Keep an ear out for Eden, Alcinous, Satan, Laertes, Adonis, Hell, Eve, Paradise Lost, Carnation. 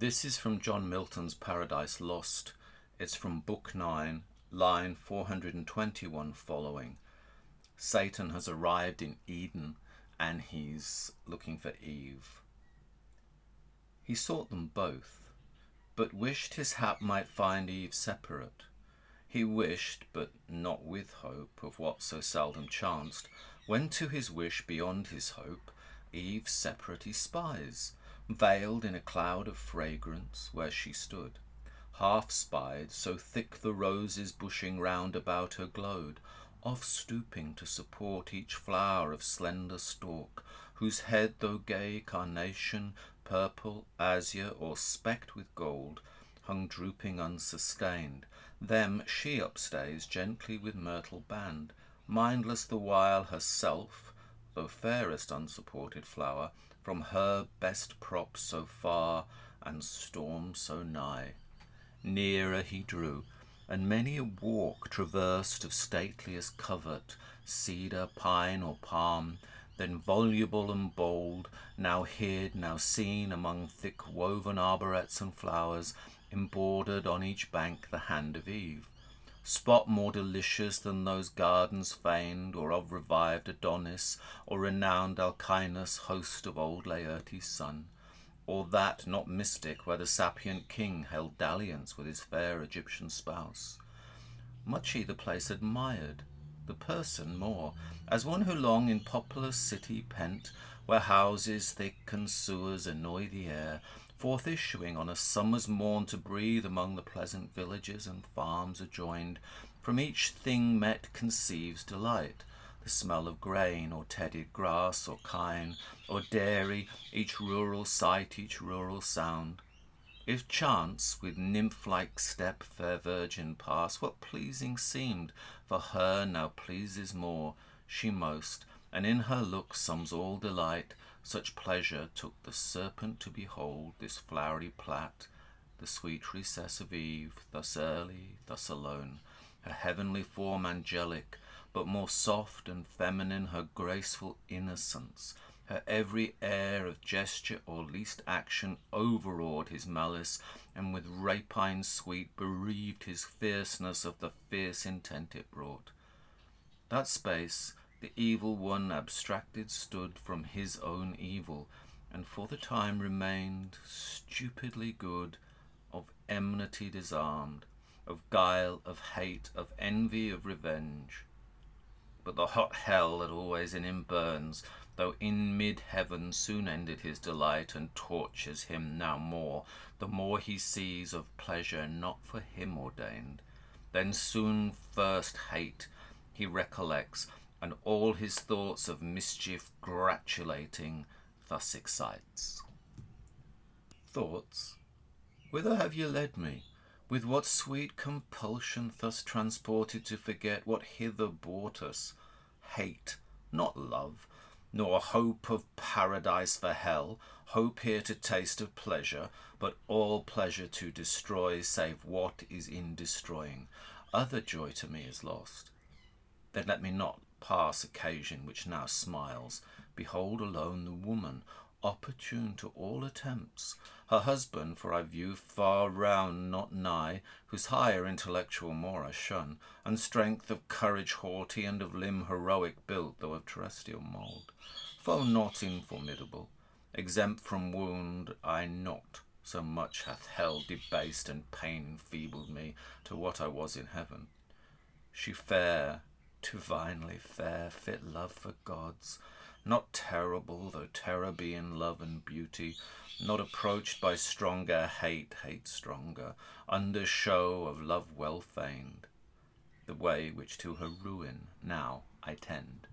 This is from John Milton's Paradise Lost. It's from Book 9, line 421 following. Satan has arrived in Eden and he's looking for Eve. He sought them both, but wished his hap might find Eve separate. He wished, but not with hope, of what so seldom chanced, when to his wish beyond his hope, Eve separate he spies, veiled in a cloud of fragrance where she stood, half spied, so thick the roses bushing round about her glowed, off stooping to support each flower of slender stalk, whose head, though gay carnation, purple, azure, or specked with gold, hung drooping unsustained. Them she upstays gently with myrtle band, mindless the while herself, though fairest unsupported flower, from her best prop so far and storm so nigh. Nearer he drew, and many a walk traversed of stateliest covert, cedar, pine, or palm, then voluble and bold, now hid, now seen among thick woven arborets and flowers, embordered on each bank the hand of Eve. Spot more delicious than those gardens famed, or of revived Adonis, or renowned Alcinous, host of old Laertes' son, or that not mystic where the sapient king held dalliance with his fair Egyptian spouse. Much he the place admired, the person more, as one who long in populous city pent, where houses thick and sewers annoy the air, forth issuing on a summer's morn to breathe among the pleasant villages and farms adjoined, from each thing met conceives delight, the smell of grain or tedded grass or kine or dairy, each rural sight, each rural sound. If chance with nymph-like step fair virgin pass, what pleasing seemed for her now pleases more, she most, and in her look sums all delight. Such pleasure took the serpent to behold this flowery plat, the sweet recess of Eve, thus early, thus alone, her heavenly form angelic, but more soft and feminine, her graceful innocence, her every air of gesture or least action overawed his malice, and with rapine sweet bereaved his fierceness of the fierce intent it brought. That space the evil one abstracted stood from his own evil, and for the time remained stupidly good, of enmity disarmed, of guile, of hate, of envy, of revenge. But the hot hell that always in him burns, though in mid-heaven soon ended his delight, and tortures him now more, the more he sees of pleasure not for him ordained. Then soon first hate he recollects, and all his thoughts of mischief gratulating thus excites. Thoughts, whither have you led me? With what sweet compulsion thus transported to forget what hither brought us? Hate, not love, nor hope of paradise for hell, hope here to taste of pleasure, but all pleasure to destroy, save what is in destroying. Other joy to me is lost. Then let me not pass occasion which now smiles. Behold alone the woman, opportune to all attempts. Her husband, for I view far round, not nigh, whose higher intellectual more I shun, and strength of courage haughty, and of limb heroic built, though of terrestrial mould. Foe not informidable, exempt from wound, I not, so much hath hell debased and pain enfeebled me to what I was in heaven. She fair, divinely fair, fit love for gods, not terrible, though terror be in love and beauty, not approached by stronger hate, hate stronger, under show of love well feigned, the way which to her ruin now I tend.